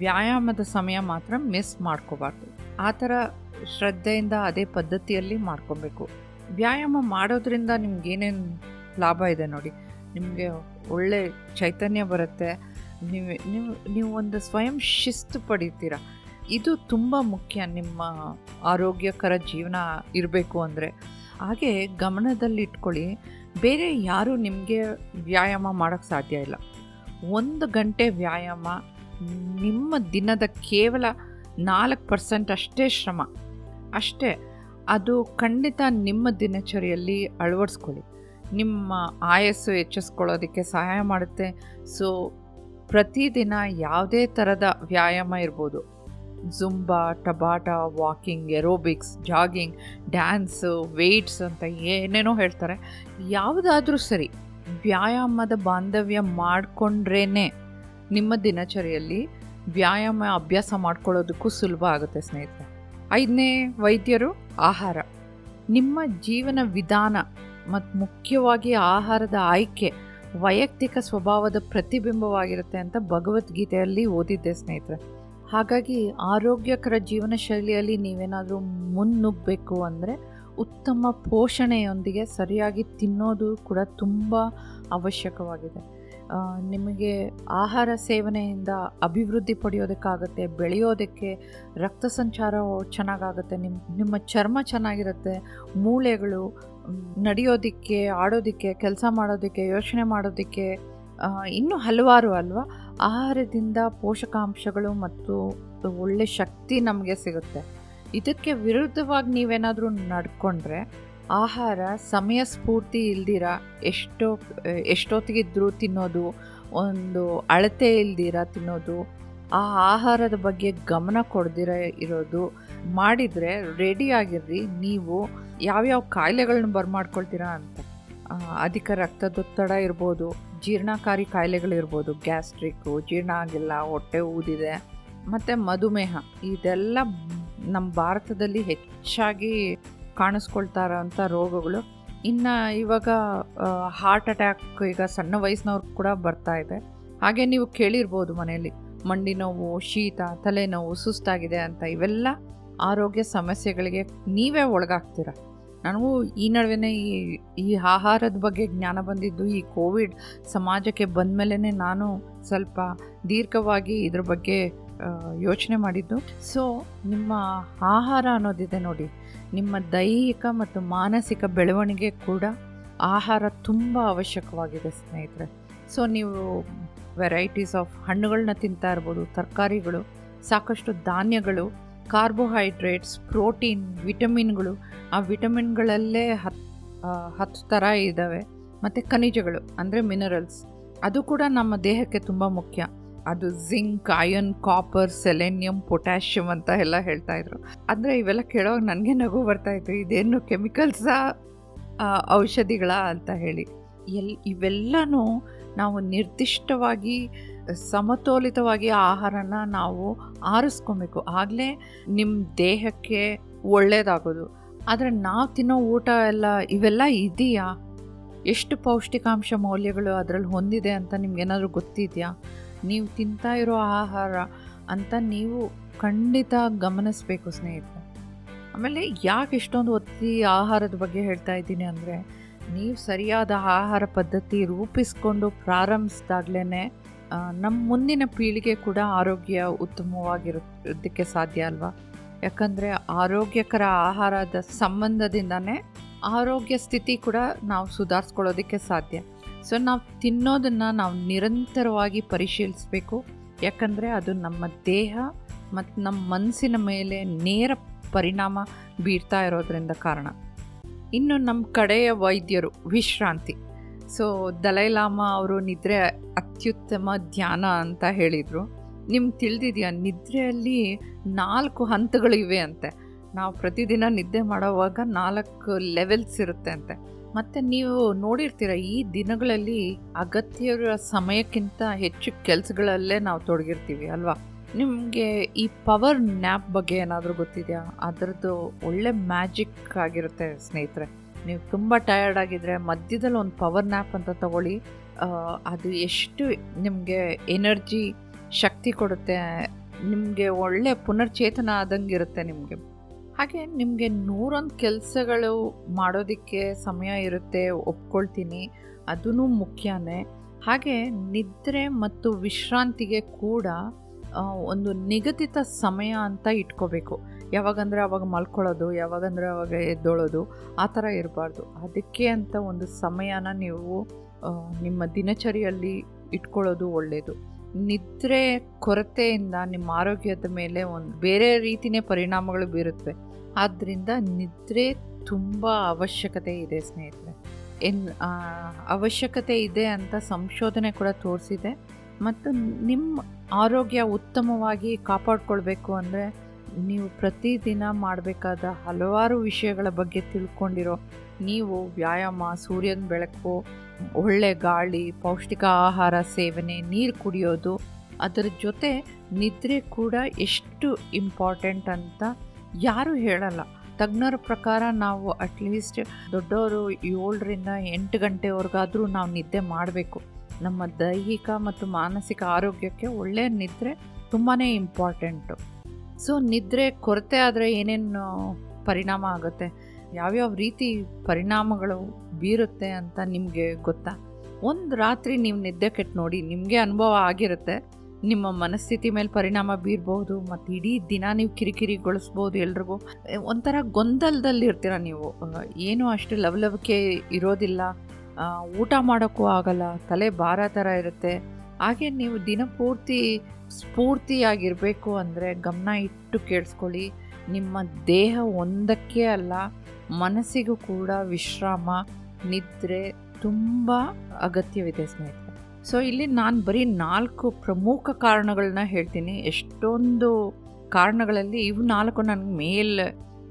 ವ್ಯಾಯಾಮದ ಸಮಯ ಮಾತ್ರ ಮಿಸ್ ಮಾಡ್ಕೋಬಾರ್ದು. ಆ ಥರ ಶ್ರದ್ಧೆಯಿಂದ ಅದೇ ಪದ್ಧತಿಯಲ್ಲಿ ಮಾಡ್ಕೊಬೇಕು. ವ್ಯಾಯಾಮ ಮಾಡೋದ್ರಿಂದ ನಿಮ್ಗೇನೇನು ಲಾಭ ಇದೆ ನೋಡಿ, ನಿಮಗೆ ಒಳ್ಳೆ ಚೈತನ್ಯ ಬರುತ್ತೆ, ನೀವು ಒಂದು ಸ್ವಯಂ ಶಿಸ್ತು ಪಡಿತೀರ. ಇದು ತುಂಬ ಮುಖ್ಯ ನಿಮ್ಮ ಆರೋಗ್ಯಕರ ಜೀವನ ಇರಬೇಕು ಅಂದರೆ. ಹಾಗೆ ಗಮನದಲ್ಲಿಟ್ಕೊಳ್ಳಿ, ಬೇರೆ ಯಾರೂ ನಿಮಗೆ ವ್ಯಾಯಾಮ ಮಾಡೋಕ್ಕೆ ಸಾಧ್ಯ ಇಲ್ಲ. 1 ಗಂಟೆ ವ್ಯಾಯಾಮ ನಿಮ್ಮ ದಿನದ ಕೇವಲ 4% ಅಷ್ಟೇ ಶ್ರಮ, ಅಷ್ಟೇ. ಅದು ಖಂಡಿತ ನಿಮ್ಮ ದಿನಚರಿಯಲ್ಲಿ ಅಳವಡಿಸ್ಕೊಳ್ಳಿ, ನಿಮ್ಮ ಆಯಸ್ಸು ಹೆಚ್ಚಿಸ್ಕೊಳ್ಳೋದಕ್ಕೆ ಸಹಾಯ ಮಾಡುತ್ತೆ. ಸೊ ಪ್ರತಿದಿನ ಯಾವುದೇ ಥರದ ವ್ಯಾಯಾಮ ಇರ್ಬೋದು, Zumba, Tabata, walking, aerobics, jogging, dance, weights ಅಂತ ಏನೇನೋ ಹೇಳ್ತಾರೆ. ಯಾವುದಾದ್ರೂ ಸರಿ, ವ್ಯಾಯಾಮದ ಬಾಂಧವ್ಯ ಮಾಡಿಕೊಂಡ್ರೇ ನಿಮ್ಮ ದಿನಚರಿಯಲ್ಲಿ ವ್ಯಾಯಾಮ ಅಭ್ಯಾಸ ಮಾಡ್ಕೊಳ್ಳೋದಕ್ಕೂ ಸುಲಭ ಆಗುತ್ತೆ ಸ್ನೇಹಿತರೆ. 5ನೇ ವೈದ್ಯರು ಆಹಾರ. ನಿಮ್ಮ ಜೀವನ ವಿಧಾನ ಮತ್ತು ಮುಖ್ಯವಾಗಿ ಆಹಾರದ ಆಯ್ಕೆ ವೈಯಕ್ತಿಕ ಸ್ವಭಾವದ ಪ್ರತಿಬಿಂಬವಾಗಿರುತ್ತೆ ಅಂತ ಭಗವದ್ಗೀತೆಯಲ್ಲಿ ಓದಿದ್ದೆ ಸ್ನೇಹಿತರೆ. ಹಾಗಾಗಿ ಆರೋಗ್ಯಕರ ಜೀವನ ಶೈಲಿಯಲ್ಲಿ ನೀವೇನಾದರೂ ಮುನ್ನುಗ್ಗಬೇಕು ಅಂದರೆ ಉತ್ತಮ ಪೋಷಣೆಯೊಂದಿಗೆ ಸರಿಯಾಗಿ ತಿನ್ನೋದು ಕೂಡ ತುಂಬ ಅವಶ್ಯಕವಾಗಿದೆ. ನಿಮಗೆ ಆಹಾರ ಸೇವನೆಯಿಂದ ಅಭಿವೃದ್ಧಿ ಪಡೆಯೋದಕ್ಕಾಗುತ್ತೆ, ಬೆಳೆಯೋದಕ್ಕೆ, ರಕ್ತ ಸಂಚಾರ ಚೆನ್ನಾಗಾಗುತ್ತೆ, ನಿಮ್ಮ ಚರ್ಮ ಚೆನ್ನಾಗಿರುತ್ತೆ, ಮೂಳೆಗಳು ನಡೆಯೋದಕ್ಕೆ, ಆಡೋದಕ್ಕೆ, ಕೆಲಸ ಮಾಡೋದಕ್ಕೆ, ಯೋಚನೆ ಮಾಡೋದಕ್ಕೆ, ಇನ್ನೂ ಹಲವಾರು ಅಲ್ವಾ. ಆಹಾರದಿಂದ ಪೋಷಕಾಂಶಗಳು ಮತ್ತು ಒಳ್ಳೆ ಶಕ್ತಿ ನಮಗೆ ಸಿಗುತ್ತೆ. ಇದಕ್ಕೆ ವಿರುದ್ಧವಾಗಿ ನೀವೇನಾದರೂ ನಡ್ಕೊಂಡ್ರೆ, ಆಹಾರ ಸಮಯ ಸ್ಫೂರ್ತಿ ಇಲ್ದಿರ ಎಷ್ಟೊತ್ತಿಗಿದ್ರೂ ತಿನ್ನೋದು, ಒಂದು ಅಳತೆ ಇಲ್ದಿರ ತಿನ್ನೋದು, ಆ ಆಹಾರದ ಬಗ್ಗೆ ಗಮನ ಕೊಡದಿರ ಇರೋದು, ಮಾಡಿದರೆ ರೆಡಿಯಾಗಿರ್ರಿ, ನೀವು ಯಾವ್ಯಾವ ಕಾಯಿಲೆಗಳನ್ನ ಬರ್ಮಾಡ್ಕೊಳ್ತೀರಾ ಅಂತ. ಅಧಿಕ ರಕ್ತದೊತ್ತಡ ಇರ್ಬೋದು, ಜೀರ್ಣಕಾರಿ ಕಾಯಿಲೆಗಳಿರ್ಬೋದು, ಗ್ಯಾಸ್ಟ್ರಿಕ್ಕು, ಜೀರ್ಣ ಆಗಿಲ್ಲ, ಹೊಟ್ಟೆ ಊದಿದೆ, ಮತ್ತು ಮಧುಮೇಹ, ಇದೆಲ್ಲ ನಮ್ಮ ಭಾರತದಲ್ಲಿ ಹೆಚ್ಚಾಗಿ ಕಾಣಿಸ್ಕೊಳ್ತಾ ಇರೋಂಥ ರೋಗಗಳು. ಇನ್ನು ಇವಾಗ ಹಾರ್ಟ್ ಅಟ್ಯಾಕ್ ಈಗ ಸಣ್ಣ ವಯಸ್ಸಿನವ್ರು ಕೂಡ ಬರ್ತಾ ಇದೆ. ಹಾಗೆ ನೀವು ಕೇಳಿರ್ಬೋದು ಮನೆಯಲ್ಲಿ ಮಂಡಿ ನೋವು, ಶೀತ, ತಲೆನೋವು, ಸುಸ್ತಾಗಿದೆ ಅಂತ. ಇವೆಲ್ಲ ಆರೋಗ್ಯ ಸಮಸ್ಯೆಗಳಿಗೆ ನೀವೇ ಒಳಗಾಗ್ತೀರ. ನನಗೂ ಈ ನಡುವೆ ಈ ಆಹಾರದ ಬಗ್ಗೆ ಜ್ಞಾನ ಬಂದಿದ್ದು ಈ ಕೋವಿಡ್ ಸಮಾಜಕ್ಕೆ ಬಂದ ಮೇಲೇ ನಾನು ಸ್ವಲ್ಪ ದೀರ್ಘವಾಗಿ ಇದ್ರ ಬಗ್ಗೆ ಯೋಚನೆ ಮಾಡಿದ್ದು. ಸೊ ನಿಮ್ಮ ಆಹಾರ ಅನ್ನೋದಿದೆ ನೋಡಿ, ನಿಮ್ಮ ದೈಹಿಕ ಮತ್ತು ಮಾನಸಿಕ ಬೆಳವಣಿಗೆ ಕೂಡ ಆಹಾರ ತುಂಬ ಅವಶ್ಯಕವಾಗಿದೆ ಸ್ನೇಹಿತರೆ. ಸೊ ನೀವು ವೆರೈಟೀಸ್ ಆಫ್ ಹಣ್ಣುಗಳನ್ನ ತಿಂತಾ ಇರ್ಬೋದು, ತರಕಾರಿಗಳು, ಸಾಕಷ್ಟು ಧಾನ್ಯಗಳು, ಕಾರ್ಬೋಹೈಡ್ರೇಟ್ಸ್, ಪ್ರೋಟೀನ್, ವಿಟಮಿನ್ಗಳು, ಆ ವಿಟಮಿನ್ಗಳಲ್ಲೇ ಹತ್ತು ಥರ ಇದ್ದಾವೆ, ಮತ್ತು ಖನಿಜಗಳು ಅಂದರೆ ಮಿನರಲ್ಸ್, ಅದು ಕೂಡ ನಮ್ಮ ದೇಹಕ್ಕೆ ತುಂಬ ಮುಖ್ಯ. ಅದು zinc, iron, copper, selenium, potassium ಅಂತ ಎಲ್ಲ ಹೇಳ್ತಾಯಿದ್ರು. ಅಂದರೆ ಇವೆಲ್ಲ ಕೇಳೋವಾಗ ನನಗೆ ನಗು ಬರ್ತಾಯಿತ್ತು, ಇದೇನು ಕೆಮಿಕಲ್ಸಾ, ಔಷಧಿಗಳ ಅಂತ ಹೇಳಿ. ಇವೆಲ್ಲವೂ ನಾವು ನಿರ್ದಿಷ್ಟವಾಗಿ ಸಮತೋಲಿತವಾಗಿ ಆಹಾರನ ನಾವು ಆರಿಸ್ಕೊಬೇಕು, ಆಗಲೇ ನಿಮ್ಮ ದೇಹಕ್ಕೆ ಒಳ್ಳೆಯದಾಗೋದು. ಆದರೆ ನಾವು ತಿನ್ನೋ ಊಟ ಎಲ್ಲ ಇವೆಲ್ಲ ಇದೆಯಾ, ಎಷ್ಟು ಪೌಷ್ಟಿಕಾಂಶ ಮೌಲ್ಯಗಳು ಅದರಲ್ಲಿ ಹೊಂದಿದೆ ಅಂತ ನಿಮಗೇನಾದರೂ ಗೊತ್ತಿದೆಯಾ, ನೀವು ತಿಂತಾ ಇರೋ ಆಹಾರ ಅಂತ ನೀವು ಖಂಡಿತ ಗಮನಿಸಬೇಕು ಸ್ನೇಹಿತರೆ. ಆಮೇಲೆ ಯಾಕೆ ಇಷ್ಟೊಂದು ಒತ್ತಿ ಆಹಾರದ ಬಗ್ಗೆ ಹೇಳ್ತಾ ಇದ್ದೀನಿ ಅಂದರೆ, ನೀವು ಸರಿಯಾದ ಆಹಾರ ಪದ್ಧತಿ ರೂಪಿಸ್ಕೊಂಡು ಪ್ರಾರಂಭಿಸಿದಾಗಲೇ ನಮ್ಮ ಮುಂದಿನ ಪೀಳಿಗೆ ಕೂಡ ಆರೋಗ್ಯ ಉತ್ತಮವಾಗಿರೋದಕ್ಕೆ ಸಾಧ್ಯ ಅಲ್ವಾ. ಯಾಕಂದರೆ ಆರೋಗ್ಯಕರ ಆಹಾರದ ಸಂಬಂಧದಿಂದನೇ ಆರೋಗ್ಯ ಸ್ಥಿತಿ ಕೂಡ ನಾವು ಸುಧಾರಿಸ್ಕೊಳ್ಳೋದಕ್ಕೆ ಸಾಧ್ಯ. ಸೊ ನಾವು ತಿನ್ನೋದನ್ನು ನಾವು ನಿರಂತರವಾಗಿ ಪರಿಶೀಲಿಸಬೇಕು, ಯಾಕಂದರೆ ಅದು ನಮ್ಮ ದೇಹ ಮತ್ತು ನಮ್ಮ ಮನಸ್ಸಿನ ಮೇಲೆ ನೇರ ಪರಿಣಾಮ ಬೀರ್ತಾ ಇರೋದರಿಂದ ಕಾರಣ. ಇನ್ನು ನಮ್ಮ ಕಡೆಯ ವೈದ್ಯರು ವಿಶ್ರಾಂತಿ. ಸೊ ದಲೈ ಲಾಮಾ ಅವರು ನಿದ್ರೆ ಅತ್ಯುತ್ತಮ ಧ್ಯಾನ ಅಂತ ಹೇಳಿದರು. ನಿಮ್ಗೆ ತಿಳಿದಿದೆಯಾ, ನಿದ್ರೆಯಲ್ಲಿ 4 ಹಂತಗಳಿವೆ ಅಂತೆ. ನಾವು ಪ್ರತಿದಿನ ನಿದ್ದೆ ಮಾಡೋವಾಗ 4 ಲೆವೆಲ್ಸ್ ಇರುತ್ತೆ ಅಂತೆ. ಮತ್ತು ನೀವು ನೋಡಿರ್ತೀರ, ಈ ದಿನಗಳಲ್ಲಿ ಅಗತ್ಯವಿರುವ ಸಮಯಕ್ಕಿಂತ ಹೆಚ್ಚು ಕೆಲಸಗಳಲ್ಲೇ ನಾವು ತೊಡಗಿರ್ತೀವಿ ಅಲ್ವಾ. ನಿಮಗೆ ಈ ಪವರ್ ನ್ಯಾಪ್ ಬಗ್ಗೆ ಏನಾದರೂ ಗೊತ್ತಿದೆಯಾ? ಅದರದ್ದು ಒಳ್ಳೆ ಮ್ಯಾಜಿಕ್ ಆಗಿರುತ್ತೆ ಸ್ನೇಹಿತರೆ. ನೀವು ತುಂಬ ಟಯರ್ಡ್ ಆಗಿದ್ದರೆ ಮಧ್ಯದಲ್ಲಿ ಒಂದು ಪವರ್ ನ್ಯಾಪ್ ಅಂತ ತಗೊಳ್ಳಿ. ಅದು ಎಷ್ಟು ನಿಮಗೆ ಎನರ್ಜಿ, ಶಕ್ತಿ ಕೊಡುತ್ತೆ, ನಿಮಗೆ ಒಳ್ಳೆ ಪುನರ್ಚೇತನ ಆದಂಗೆ ಇರುತ್ತೆ ನಿಮಗೆ. ಹಾಗೆ ನಿಮಗೆ 101 ಕೆಲಸಗಳು ಮಾಡೋದಕ್ಕೆ ಸಮಯ ಇರುತ್ತೆ, ಒಪ್ಕೊಳ್ತೀನಿ, ಅದೂ ಮುಖ್ಯನೇ. ಹಾಗೆ ನಿದ್ರೆ ಮತ್ತು ವಿಶ್ರಾಂತಿಗೆ ಕೂಡ ಒಂದು ನಿಗದಿತ ಸಮಯ ಅಂತ ಇಟ್ಕೋಬೇಕು. ಯಾವಾಗಂದರೆ ಆವಾಗ ಮಲ್ಕೊಳ್ಳೋದು, ಯಾವಾಗಂದರೆ ಆವಾಗ ಎದ್ದೊಳೋದು, ಆ ಥರ ಇರಬಾರ್ದು. ಅದಕ್ಕೆ ಅಂತ ಒಂದು ಸಮಯನ ನೀವು ನಿಮ್ಮ ದಿನಚರಿಯಲ್ಲಿ ಇಟ್ಕೊಳ್ಳೋದು ಒಳ್ಳೆಯದು. ನಿದ್ರೆ ಕೊರತೆಯಿಂದ ನಿಮ್ಮ ಆರೋಗ್ಯದ ಮೇಲೆ ಒಂದು ಬೇರೆ ರೀತಿಯ ಪರಿಣಾಮಗಳು ಬೀರುತ್ತೆ. ಆದ್ದರಿಂದ ನಿದ್ರೆ ತುಂಬ ಅವಶ್ಯಕತೆ ಇದೆ ಸ್ನೇಹಿತರೆ. ಅವಶ್ಯಕತೆ ಇದೆ ಅಂತ ಸಂಶೋಧನೆ ಕೂಡ ತೋರಿಸಿದೆ. ಮತ್ತು ನಿಮ್ಮ ಆರೋಗ್ಯ ಉತ್ತಮವಾಗಿ ಕಾಪಾಡಿಕೊಳ್ಬೇಕು ಅಂದರೆ ನೀವು ಪ್ರತಿದಿನ ಮಾಡಬೇಕಾದ ಹಲವಾರು ವಿಷಯಗಳ ಬಗ್ಗೆ ತಿಳ್ಕೊಂಡಿರೋ ನೀವು ವ್ಯಾಯಾಮ, ಸೂರ್ಯನ ಬೆಳಕು, ಒಳ್ಳೆ ಗಾಳಿ, ಪೌಷ್ಟಿಕ ಆಹಾರ ಸೇವನೆ, ನೀರು ಕುಡಿಯೋದು, ಅದರ ಜೊತೆ ನಿದ್ರೆ ಕೂಡ ಎಷ್ಟು ಇಂಪಾರ್ಟೆಂಟ್ ಅಂತ ಯಾರೂ ಹೇಳಲ್ಲ. ತಜ್ಞರ ಪ್ರಕಾರ ನಾವು ಅಟ್ಲೀಸ್ಟ್ ದೊಡ್ಡವರು 7-8 ಗಂಟೆವರೆಗಾದರೂ ನಾವು ನಿದ್ದೆ ಮಾಡಬೇಕು. ನಮ್ಮ ದೈಹಿಕ ಮತ್ತು ಮಾನಸಿಕ ಆರೋಗ್ಯಕ್ಕೆ ಒಳ್ಳೆಯ ನಿದ್ರೆ ತುಂಬಾ ಇಂಪಾರ್ಟೆಂಟು. ಸೊ ನಿದ್ರೆ ಕೊರತೆ ಆದರೆ ಏನೇನು ಪರಿಣಾಮ ಆಗುತ್ತೆ, ಯಾವ್ಯಾವ ರೀತಿ ಪರಿಣಾಮಗಳು ಬೀರುತ್ತೆ ಅಂತ ನಿಮಗೆ ಗೊತ್ತಾ? ಒಂದು ರಾತ್ರಿ ನೀವು ನಿದ್ದೆ ಕೆಟ್ಟು ನೋಡಿ, ನಿಮಗೆ ಅನುಭವ ಆಗಿರುತ್ತೆ. ನಿಮ್ಮ ಮನಸ್ಥಿತಿ ಮೇಲೆ ಪರಿಣಾಮ ಬೀರಬಹುದು, ಮತ್ತು ಇಡೀ ದಿನ ನೀವು ಕಿರಿಕಿರಿಗೊಳಿಸ್ಬೋದು. ಎಲ್ರಿಗೂ ಒಂಥರ ಗೊಂದಲದಲ್ಲಿರ್ತೀರ ನೀವು, ಏನೂ ಅಷ್ಟು ಲವಲವಿಕೆ ಇರೋದಿಲ್ಲ, ಊಟ ಮಾಡೋಕ್ಕೂ ಆಗಲ್ಲ, ತಲೆ ಭಾರ ಥರ ಇರುತ್ತೆ. ಹಾಗೆ ನೀವು ದಿನಪೂರ್ತಿ ಸ್ಫೂರ್ತಿಯಾಗಿರಬೇಕು ಅಂದರೆ ಗಮನ ಇಟ್ಟು ಕೇಳಿಸ್ಕೊಳ್ಳಿ. ನಿಮ್ಮ ದೇಹ ಒಂದಕ್ಕೆ ಅಲ್ಲ, ಮನಸ್ಸಿಗೂ ಕೂಡ ವಿಶ್ರಾಮ, ನಿದ್ರೆ ತುಂಬ ಅಗತ್ಯವಿದೆ ಸ್ನೇಹಿತರೆ. ಸೊ ಇಲ್ಲಿ ನಾನು ಬರೀ 4 ಪ್ರಮುಖ ಕಾರಣಗಳನ್ನ ಹೇಳ್ತೀನಿ. ಎಷ್ಟೊಂದು ಕಾರಣಗಳಲ್ಲಿ ಇವು ನಾಲ್ಕು ನನಗೆ ಮೇಲ್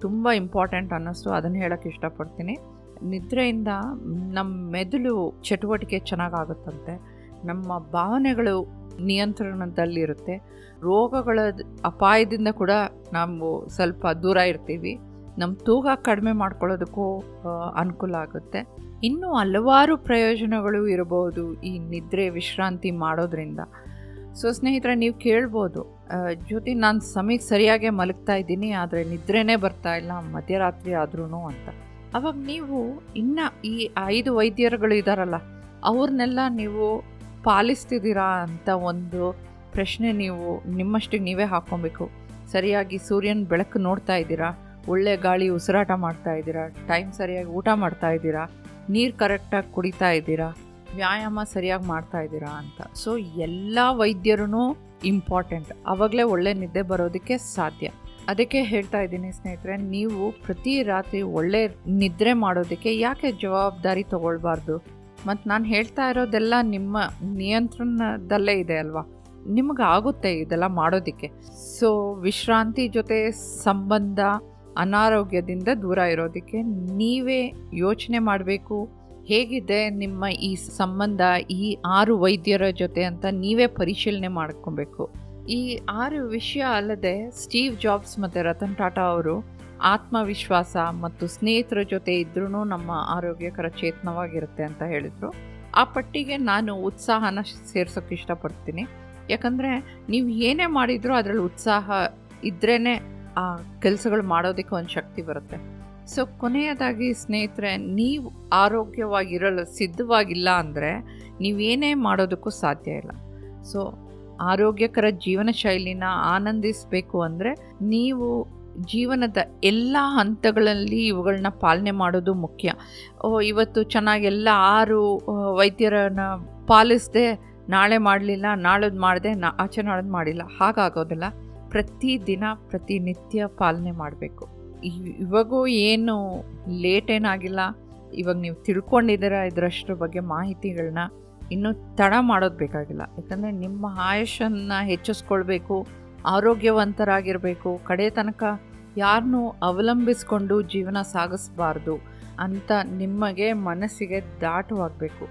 ತುಂಬ ಇಂಪಾರ್ಟೆಂಟ್ ಅನ್ನಿಸ್ತು. ಅದನ್ನು ಹೇಳೋಕ್ಕೆ ಇಷ್ಟಪಡ್ತೀನಿ. ನಿದ್ರೆಯಿಂದ ನಮ್ಮ ಮೆದುಳು ಚಟುವಟಿಕೆ ಚೆನ್ನಾಗಾಗುತ್ತಂತೆ, ನಮ್ಮ ಭಾವನೆಗಳು ನಿಯಂತ್ರಣದಲ್ಲಿರುತ್ತೆ, ರೋಗಗಳ ಅಪಾಯದಿಂದ ಕೂಡ ನಾವು ಸ್ವಲ್ಪ ದೂರ ಇರ್ತೀವಿ, ನಮ್ಮ ತೂಕ ಕಡಿಮೆ ಮಾಡ್ಕೊಳ್ಳೋದಕ್ಕೂ ಅನುಕೂಲ ಆಗುತ್ತೆ. ಇನ್ನೂ ಹಲವಾರು ಪ್ರಯೋಜನಗಳು ಇರಬಹುದು ಈ ನಿದ್ರೆ ವಿಶ್ರಾಂತಿ ಮಾಡೋದ್ರಿಂದ. ಸೊ ಸ್ನೇಹಿತರೆ, ನೀವು ಕೇಳ್ಬೋದು, ಜ್ಯೋತಿ ನಾನು ಸಮಯಕ್ಕೆ ಸರಿಯಾಗಿ ಮಲಗ್ತಾ ಇದ್ದೀನಿ, ಆದರೆ ನಿದ್ರೆನೇ ಬರ್ತಾ ಇಲ್ಲ ಮಧ್ಯರಾತ್ರಿ ಆದ್ರೂ ಅಂತ. ಅವಾಗ ನೀವು ಇನ್ನು ಈ 5 ವೈದ್ಯರುಗಳು ಇದ್ದಾರಲ್ಲ ಅವ್ರನ್ನೆಲ್ಲ ನೀವು ಪಾಲಿಸ್ತಿದ್ದೀರಾ ಅಂತ ಒಂದು ಪ್ರಶ್ನೆ ನೀವು ನಿಮ್ಮಷ್ಟಿಗೆ ನೀವೇ ಹಾಕ್ಕೊಬೇಕು. ಸರಿಯಾಗಿ ಸೂರ್ಯನ ಬೆಳಕು ನೋಡ್ತಾ ಇದ್ದೀರಾ, ಒಳ್ಳೆ ಗಾಳಿ ಉಸಿರಾಟ ಮಾಡ್ತಾ ಇದ್ದೀರಾ, ಟೈಮ್ ಸರಿಯಾಗಿ ಊಟ ಮಾಡ್ತಾ ಇದ್ದೀರಾ, ನೀರು ಕರೆಕ್ಟಾಗಿ ಕುಡಿತಾ ಇದ್ದೀರಾ, ವ್ಯಾಯಾಮ ಸರಿಯಾಗಿ ಮಾಡ್ತಾ ಇದ್ದೀರಾ ಅಂತ. ಸೊ ಎಲ್ಲ ವೈದ್ಯರೂ ಇಂಪಾರ್ಟೆಂಟ್, ಆವಾಗಲೇ ಒಳ್ಳೆ ನಿದ್ದೆ ಬರೋದಕ್ಕೆ ಸಾಧ್ಯ. ಅದಕ್ಕೆ ಹೇಳ್ತಾ ಇದ್ದೀನಿ ಸ್ನೇಹಿತರೆ, ನೀವು ಪ್ರತಿ ರಾತ್ರಿ ಒಳ್ಳೆ ನಿದ್ರೆ ಮಾಡೋದಕ್ಕೆ ಯಾಕೆ ಜವಾಬ್ದಾರಿ ತಗೊಳ್ಬಾರ್ದು? ಮತ್ತು ನಾನು ಹೇಳ್ತಾ ಇರೋದೆಲ್ಲ ನಿಮ್ಮ ನಿಯಂತ್ರಣದಲ್ಲೇ ಇದೆ ಅಲ್ವಾ, ನಿಮಗಾಗುತ್ತೆ ಇದೆಲ್ಲ ಮಾಡೋದಕ್ಕೆ. ಸೊ ವಿಶ್ರಾಂತಿ ಜೊತೆ ಸಂಬಂಧ ಅನಾರೋಗ್ಯದಿಂದ ದೂರ ಇರೋದಕ್ಕೆ ನೀವೇ ಯೋಚನೆ ಮಾಡಬೇಕು. ಹೇಗಿದೆ ನಿಮ್ಮ ಈ ಸಂಬಂಧ ಈ 6 ವೈದ್ಯರ ಜೊತೆ ಅಂತ ನೀವೇ ಪರಿಶೀಲನೆ ಮಾಡ್ಕೊಬೇಕು. ಈ 6 ವಿಷಯ ಅಲ್ಲದೆ ಸ್ಟೀವ್ ಜಾಬ್ಸ್ ಮತ್ತು ರತನ್ ಟಾಟಾ ಅವರು ಆತ್ಮವಿಶ್ವಾಸ ಮತ್ತು ಸ್ನೇಹಿತರ ಜೊತೆ ಇದ್ರೂ ನಮ್ಮ ಆರೋಗ್ಯಕರ ಚೇತನವಾಗಿರುತ್ತೆ ಅಂತ ಹೇಳಿದರು. ಆ ಪಟ್ಟಿಗೆ ನಾನು ಉತ್ಸಾಹನ ಸೇರ್ಸೋಕ್ಕೆ ಇಷ್ಟಪಡ್ತೀನಿ. ಯಾಕಂದರೆ ನೀವು ಏನೇ ಮಾಡಿದರೂ ಅದರಲ್ಲಿ ಉತ್ಸಾಹ ಇದ್ರೇ ಆ ಕೆಲಸಗಳು ಮಾಡೋದಕ್ಕೆ ಒಂದು ಶಕ್ತಿ ಬರುತ್ತೆ. ಸೊ ಕೊನೆಯದಾಗಿ ಸ್ನೇಹಿತರೆ, ನೀವು ಆರೋಗ್ಯವಾಗಿರಲು ಸಿದ್ಧವಾಗಿಲ್ಲ ಅಂದರೆ ನೀವೇನೇ ಮಾಡೋದಕ್ಕೂ ಸಾಧ್ಯ ಇಲ್ಲ. ಸೊ ಆರೋಗ್ಯಕರ ಜೀವನ ಶೈಲಿನ ಆನಂದಿಸಬೇಕು ಅಂದರೆ ನೀವು ಜೀವನದ ಎಲ್ಲ ಹಂತಗಳಲ್ಲಿ ಇವುಗಳನ್ನ ಪಾಲನೆ ಮಾಡೋದು ಮುಖ್ಯ. ಇವತ್ತು ಚೆನ್ನಾಗೆಲ್ಲ 6 ವೈದ್ಯರನ್ನ ಪಾಲಿಸದೆ ನಾಳೆ ಮಾಡಲಿಲ್ಲ, ನಾಳದ್ದು ಮಾಡಿದೆ, ಆಚೆ ನಾಳದ್ದು ಮಾಡಿಲ್ಲ, ಹಾಗಾಗೋದಿಲ್ಲ. ಪ್ರತಿದಿನ ಪ್ರತಿನಿತ್ಯ ಪಾಲನೆ ಮಾಡಬೇಕು. ಇವಾಗೂ ಏನು ಲೇಟ್ ಏನಾಗಿಲ್ಲ, ಇವಾಗ ನೀವು ತಿಳ್ಕೊಂಡಿದ್ದೀರ ಇದರಷ್ಟರ ಬಗ್ಗೆ ಮಾಹಿತಿಗಳನ್ನ, ಇನ್ನೂ ತಡ ಮಾಡೋದು ಬೇಕಾಗಿಲ್ಲ. ಯಾಕಂದರೆ ನಿಮ್ಮ ಆಯುಷನ್ನು ಹೆಚ್ಚಿಸ್ಕೊಳ್ಬೇಕು, ಆರೋಗ್ಯವಂತರಾಗಿರಬೇಕು, ಕಡೆ ತನಕ ಯಾರನ್ನೂ ಅವಲಂಬಿಸ್ಕೊಂಡು ಜೀವನ ಸಾಗಿಸಬಾರ್ದು ಅಂತ ನಿಮಗೆ ಮನಸ್ಸಿಗೆ ದಾಟವಾಗಬೇಕು.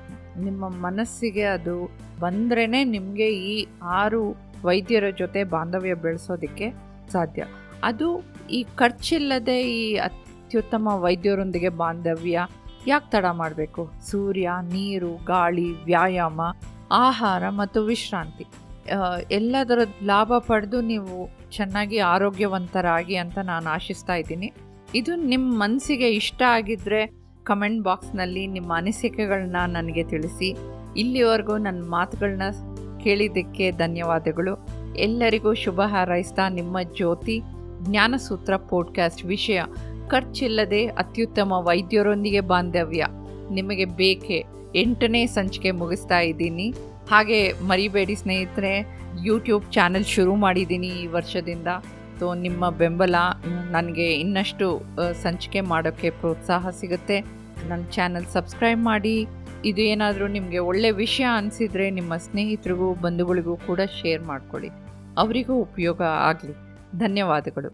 ನಿಮ್ಮ ಮನಸ್ಸಿಗೆ ಅದು ಬಂದ್ರೇ ನಿಮಗೆ ಈ 6 ವೈದ್ಯರ ಜೊತೆ ಬಾಂಧವ್ಯ ಬೆಳೆಸೋದಕ್ಕೆ ಸಾಧ್ಯ. ಅದು ಈ ಖರ್ಚಿಲ್ಲದೆ ಈ ಅತ್ಯುತ್ತಮ ವೈದ್ಯರೊಂದಿಗೆ ಬಾಂಧವ್ಯ ಯಾಕೆ ತಡ ಮಾಡಬೇಕು? ಸೂರ್ಯ, ನೀರು, ಗಾಳಿ, ವ್ಯಾಯಾಮ, ಆಹಾರ ಮತ್ತು ವಿಶ್ರಾಂತಿ ಎಲ್ಲದರ ಲಾಭ ಪಡೆದು ನೀವು ಚೆನ್ನಾಗಿ ಆರೋಗ್ಯವಂತರಾಗಿ ಅಂತ ನಾನು ಆಶಿಸ್ತಾ ಇದ್ದೀನಿ. ಇದು ನಿಮ್ಮ ಮನಸ್ಸಿಗೆ ಇಷ್ಟ ಆಗಿದ್ದರೆ ಕಮೆಂಟ್ ಬಾಕ್ಸ್ನಲ್ಲಿ ನಿಮ್ಮ ಅನಿಸಿಕೆಗಳನ್ನ ನನಗೆ ತಿಳಿಸಿ. ಇಲ್ಲಿವರೆಗೂ ನನ್ನ ಮಾತುಗಳನ್ನ ಕೇಳಿದ್ದಕ್ಕೆ ಧನ್ಯವಾದಗಳು. ಎಲ್ಲರಿಗೂ ಶುಭ ಹಾರೈಸ್ತಾ ನಿಮ್ಮ ಜ್ಯೋತಿ. ಜ್ಞಾನಸೂತ್ರ ಪಾಡ್ಕಾಸ್ಟ್ ವಿಷಯ ಖರ್ಚಿಲ್ಲದೆ ಅತ್ಯುತ್ತಮ ವೈದ್ಯರೊಂದಿಗೆ ಬಾಂಧವ್ಯ ನಿಮಗೆ ಬೇಕೇ? 8ನೇ ಸಂಚಿಕೆ ಮುಗಿಸ್ತಾ ಇದ್ದೀನಿ. ಹಾಗೆ ಮರಿಬೇಡಿ ಸ್ನೇಹಿತರೆ, ಯೂಟ್ಯೂಬ್ ಚಾನಲ್ ಶುರು ಮಾಡಿದ್ದೀನಿ ಈ ವರ್ಷದಿಂದ. ಸೊ ನಿಮ್ಮ ಬೆಂಬಲ ನನಗೆ ಇನ್ನಷ್ಟು ಸಂಚಿಕೆ ಮಾಡೋಕ್ಕೆ ಪ್ರೋತ್ಸಾಹ ಸಿಗುತ್ತೆ. ನನ್ನ ಚಾನಲ್ ಸಬ್ಸ್ಕ್ರೈಬ್ ಮಾಡಿ. ಇದು ಏನಾದರೂ ನಿಮಗೆ ಒಳ್ಳೆ ವಿಷಯ ಅನಿಸಿದರೆ ನಿಮ್ಮ ಸ್ನೇಹಿತರಿಗೂ ಬಂಧುಗಳಿಗೂ ಕೂಡ ಶೇರ್ ಮಾಡಿಕೊಳ್ಳಿ, ಅವರಿಗೂ ಉಪಯೋಗ ಆಗಲಿ. ಧನ್ಯವಾದಗಳು.